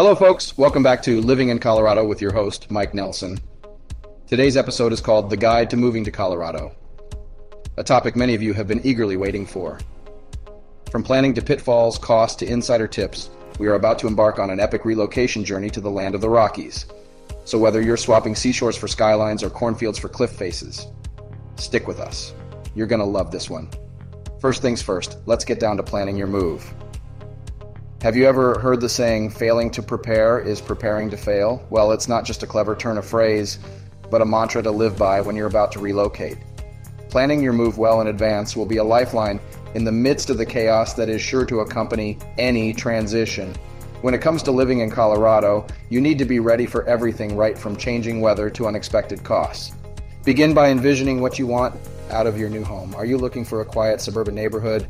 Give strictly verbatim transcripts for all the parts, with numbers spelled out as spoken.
Hello folks, welcome back to Living in Colorado with your host, Mike Nelson. Today's episode is called The Guide to Moving to Colorado, a topic many of you have been eagerly waiting for. From planning to pitfalls, costs to insider tips, we are about to embark on an epic relocation journey to the land of the Rockies. So whether you're swapping seashores for skylines or cornfields for cliff faces, stick with us. You're gonna love this one. First things first, let's get down to planning your move. Have you ever heard the saying, failing to prepare is preparing to fail? Well, it's not just a clever turn of phrase, but a mantra to live by when you're about to relocate. Planning your move well in advance will be a lifeline in the midst of the chaos that is sure to accompany any transition. When it comes to living in Colorado, you need to be ready for everything, right from changing weather to unexpected costs. Begin by envisioning what you want out of your new home. Are you looking for a quiet suburban neighborhood,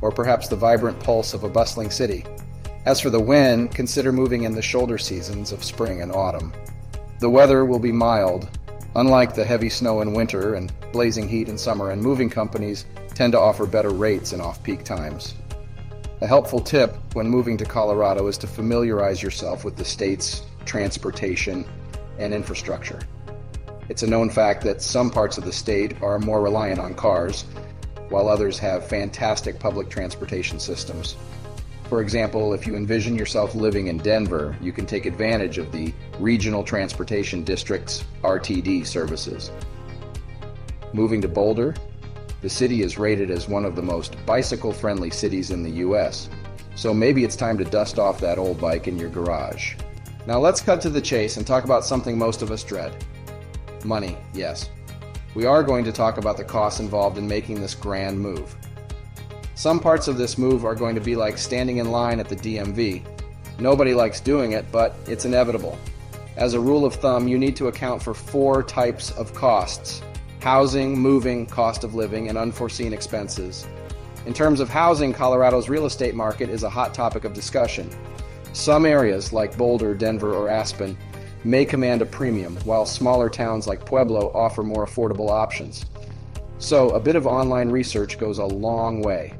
or perhaps the vibrant pulse of a bustling city? As for the when, consider moving in the shoulder seasons of spring and autumn. The weather will be mild, unlike the heavy snow in winter and blazing heat in summer, and moving companies tend to offer better rates in off-peak times. A helpful tip when moving to Colorado is to familiarize yourself with the state's transportation and infrastructure. It's a known fact that some parts of the state are more reliant on cars, while others have fantastic public transportation systems. For example, if you envision yourself living in Denver, you can take advantage of the Regional Transportation District's R T D services. Moving to Boulder, the city is rated as one of the most bicycle-friendly cities in the U S, so maybe it's time to dust off that old bike in your garage. Now let's cut to the chase and talk about something most of us dread. Money, yes. We are going to talk about the costs involved in making this grand move. Some parts of this move are going to be like standing in line at the D M V. Nobody likes doing it, but it's inevitable. As a rule of thumb, you need to account for four types of costs: housing, moving, cost of living, and unforeseen expenses. In terms of housing, Colorado's real estate market is a hot topic of discussion. Some areas, like Boulder, Denver, or Aspen, may command a premium, while smaller towns like Pueblo offer more affordable options. So, a bit of online research goes a long way.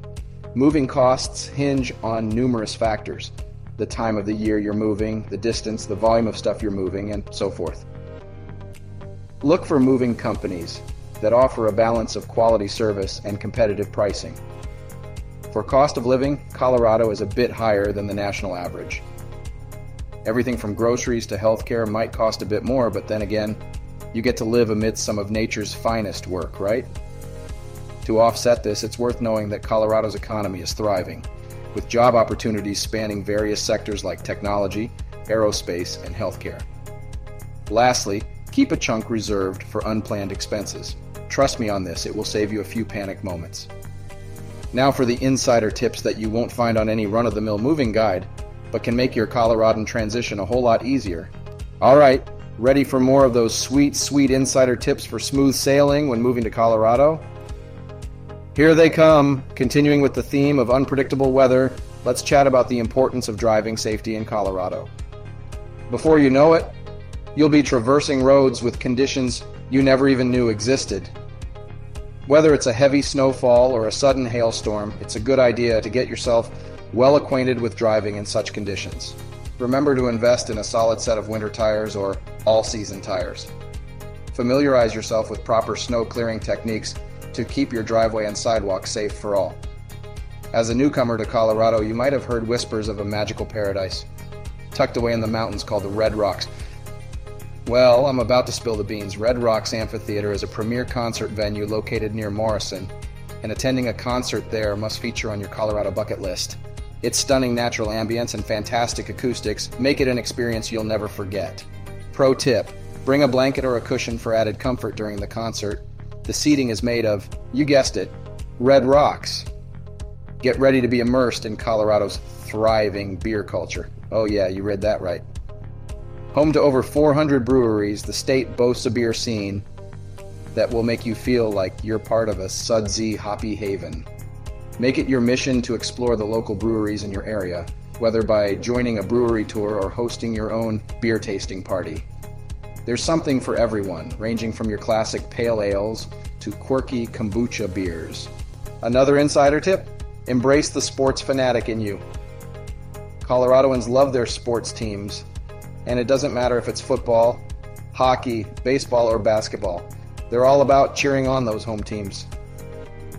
Moving costs hinge on numerous factors: the time of the year you're moving, the distance, the volume of stuff you're moving, and so forth. Look for moving companies that offer a balance of quality service and competitive pricing. For cost of living, Colorado is a bit higher than the national average. Everything from groceries to healthcare might cost a bit more, but then again, you get to live amidst some of nature's finest work, right? To offset this, it's worth knowing that Colorado's economy is thriving, with job opportunities spanning various sectors like technology, aerospace, and healthcare. Lastly, keep a chunk reserved for unplanned expenses. Trust me on this, it will save you a few panic moments. Now for the insider tips that you won't find on any run-of-the-mill moving guide, but can make your Coloradan transition a whole lot easier. All right, ready for more of those sweet, sweet insider tips for smooth sailing when moving to Colorado? Here they come. Continuing with the theme of unpredictable weather, let's chat about the importance of driving safety in Colorado. Before you know it, you'll be traversing roads with conditions you never even knew existed. Whether it's a heavy snowfall or a sudden hailstorm, it's a good idea to get yourself well acquainted with driving in such conditions. Remember to invest in a solid set of winter tires or all-season tires. Familiarize yourself with proper snow clearing techniques to keep your driveway and sidewalk safe for all. As a newcomer to Colorado, you might have heard whispers of a magical paradise tucked away in the mountains called the Red Rocks. Well, I'm about to spill the beans. Red Rocks Amphitheater is a premier concert venue located near Morrison, and attending a concert there must feature on your Colorado bucket list. Its stunning natural ambience and fantastic acoustics make it an experience you'll never forget. Pro tip: bring a blanket or a cushion for added comfort during the concert. The seating is made of, you guessed it, red rocks. Get ready to be immersed in Colorado's thriving beer culture. Oh yeah, you read that right. Home to over four hundred breweries, the state boasts a beer scene that will make you feel like you're part of a sudsy, hoppy haven. Make it your mission to explore the local breweries in your area, whether by joining a brewery tour or hosting your own beer tasting party. There's something for everyone, ranging from your classic pale ales to quirky kombucha beers. Another insider tip: embrace the sports fanatic in you. Coloradoans love their sports teams, and it doesn't matter if it's football, hockey, baseball, or basketball. They're all about cheering on those home teams.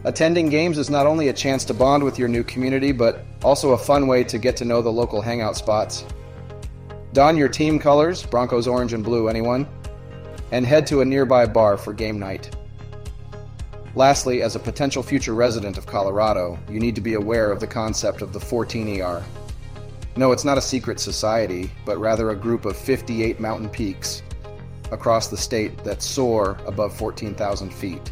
Attending games is not only a chance to bond with your new community, but also a fun way to get to know the local hangout spots. Don your team colors, Broncos orange and blue, anyone, and head to a nearby bar for game night. Lastly, as a potential future resident of Colorado, you need to be aware of the concept of the fourteen E R. No, it's not a secret society, but rather a group of fifty-eight mountain peaks across the state that soar above fourteen thousand feet.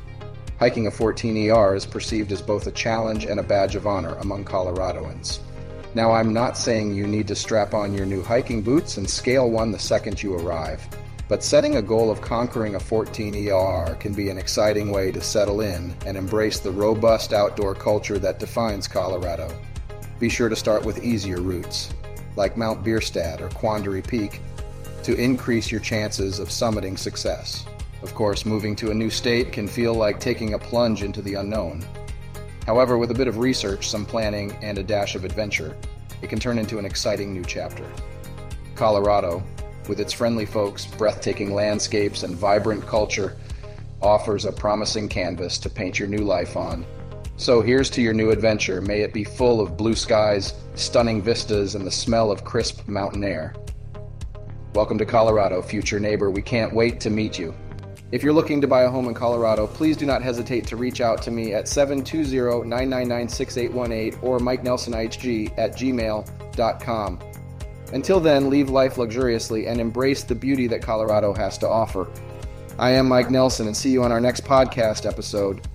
Hiking a fourteen E R is perceived as both a challenge and a badge of honor among Coloradoans. Now, I'm not saying you need to strap on your new hiking boots and scale one the second you arrive, but setting a goal of conquering a fourteen E R can be an exciting way to settle in and embrace the robust outdoor culture that defines Colorado. Be sure to start with easier routes, like Mount Bierstadt or Quandary Peak, to increase your chances of summiting success. Of course, moving to a new state can feel like taking a plunge into the unknown. However, with a bit of research, some planning, and a dash of adventure, it can turn into an exciting new chapter. Colorado, with its friendly folks, breathtaking landscapes, and vibrant culture, offers a promising canvas to paint your new life on. So here's to your new adventure. May it be full of blue skies, stunning vistas, and the smell of crisp mountain air. Welcome to Colorado, future neighbor. We can't wait to meet you. If you're looking to buy a home in Colorado, please do not hesitate to reach out to me at seven two zero, nine nine nine, six eight one eight or Mike Nelson H G at gmail dot com. Until then, live life luxuriously and embrace the beauty that Colorado has to offer. I am Mike Nelson, and see you on our next podcast episode